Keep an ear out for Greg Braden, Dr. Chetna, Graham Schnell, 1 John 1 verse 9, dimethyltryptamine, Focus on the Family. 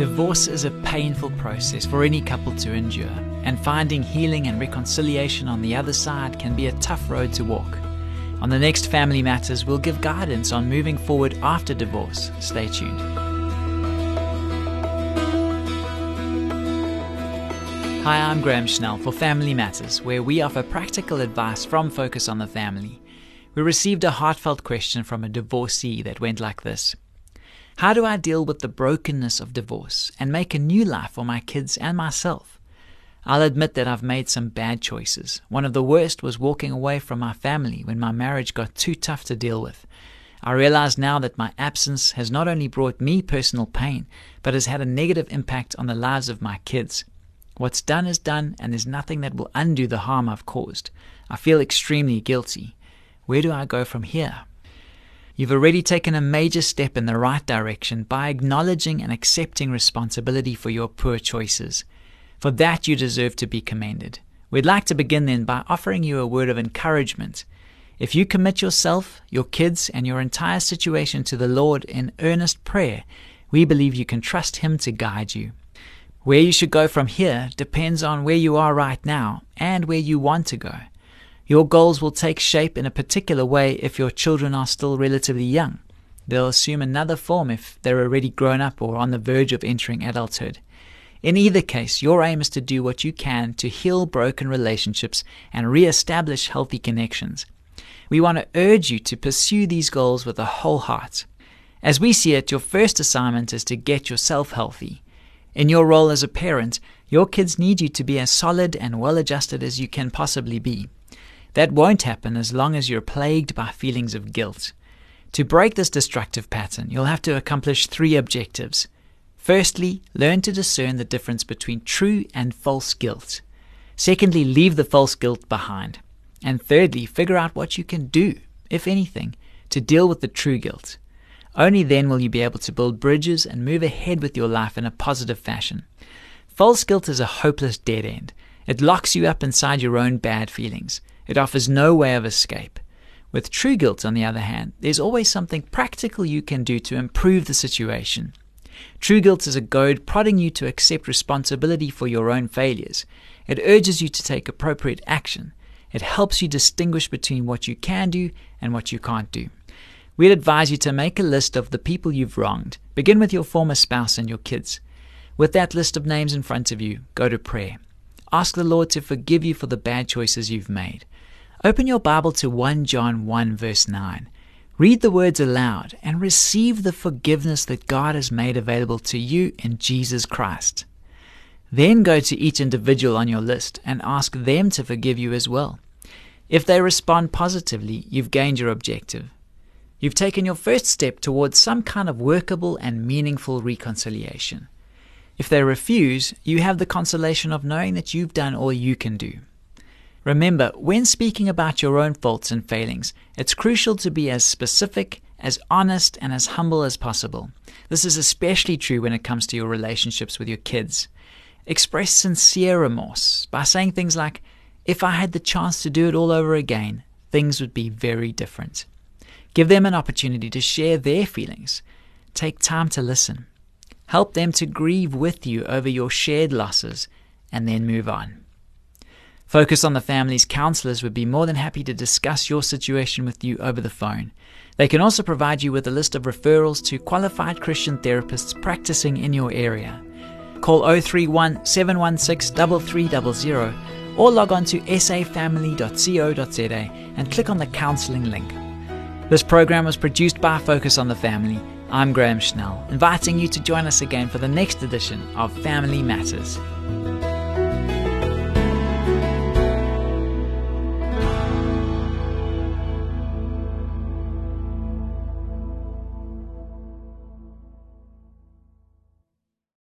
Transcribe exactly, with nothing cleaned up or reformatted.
Divorce is a painful process for any couple to endure, and finding healing and reconciliation on the other side can be a tough road to walk. On the next Family Matters, we'll give guidance on moving forward after divorce. Stay tuned. Hi, I'm Graham Schnell for Family Matters, where we offer practical advice from Focus on the Family. We received a heartfelt question from a divorcee that went like this. How do I deal with the brokenness of divorce and make a new life for my kids and myself? I'll admit that I've made some bad choices. One of the worst was walking away from my family when my marriage got too tough to deal with. I realize now that my absence has not only brought me personal pain, but has had a negative impact on the lives of my kids. What's done is done, and there's nothing that will undo the harm I've caused. I feel extremely guilty. Where do I go from here? You've already taken a major step in the right direction by acknowledging and accepting responsibility for your poor choices. For that, you deserve to be commended. We'd like to begin then by offering you a word of encouragement. If you commit yourself, your kids, and your entire situation to the Lord in earnest prayer, we believe you can trust Him to guide you. Where you should go from here depends on where you are right now and where you want to go. Your goals will take shape in a particular way if your children are still relatively young. They'll assume another form if they're already grown up or on the verge of entering adulthood. In either case, your aim is to do what you can to heal broken relationships and re-establish healthy connections. We want to urge you to pursue these goals with a whole heart. As we see it, your first assignment is to get yourself healthy. In your role as a parent, your kids need you to be as solid and well-adjusted as you can possibly be. That won't happen as long as you're plagued by feelings of guilt. To break this destructive pattern, you'll have to accomplish three objectives. Firstly, learn to discern the difference between true and false guilt. Secondly, leave the false guilt behind. And thirdly, figure out what you can do, if anything, to deal with the true guilt. Only then will you be able to build bridges and move ahead with your life in a positive fashion. False guilt is a hopeless dead end. It locks you up inside your own bad feelings. It offers no way of escape. With true guilt, on the other hand, there's always something practical you can do to improve the situation. True guilt is a goad prodding you to accept responsibility for your own failures. It urges you to take appropriate action. It helps you distinguish between what you can do and what you can't do. We'd advise you to make a list of the people you've wronged. Begin with your former spouse and your kids. With that list of names in front of you, go to prayer. Ask the Lord to forgive you for the bad choices you've made. Open your Bible to First John one verse nine. Read the words aloud and receive the forgiveness that God has made available to you in Jesus Christ. Then go to each individual on your list and ask them to forgive you as well. If they respond positively, you've gained your objective. You've taken your first step towards some kind of workable and meaningful reconciliation. If they refuse, you have the consolation of knowing that you've done all you can do. Remember, when speaking about your own faults and failings, it's crucial to be as specific, as honest, and as humble as possible. This is especially true when it comes to your relationships with your kids. Express sincere remorse by saying things like, "If I had the chance to do it all over again, things would be very different." Give them an opportunity to share their feelings. Take time to listen. Help them to grieve with you over your shared losses, and then move on. Focus on the Family's counselors would be more than happy to discuss your situation with you over the phone. They can also provide you with a list of referrals to qualified Christian therapists practicing in your area. Call oh three one, seven one six, three three zero zero or log on to s a family dot co dot z a and click on the counseling link. This program was produced by Focus on the Family. I'm Graham Schnell, inviting you to join us again for the next edition of Family Matters.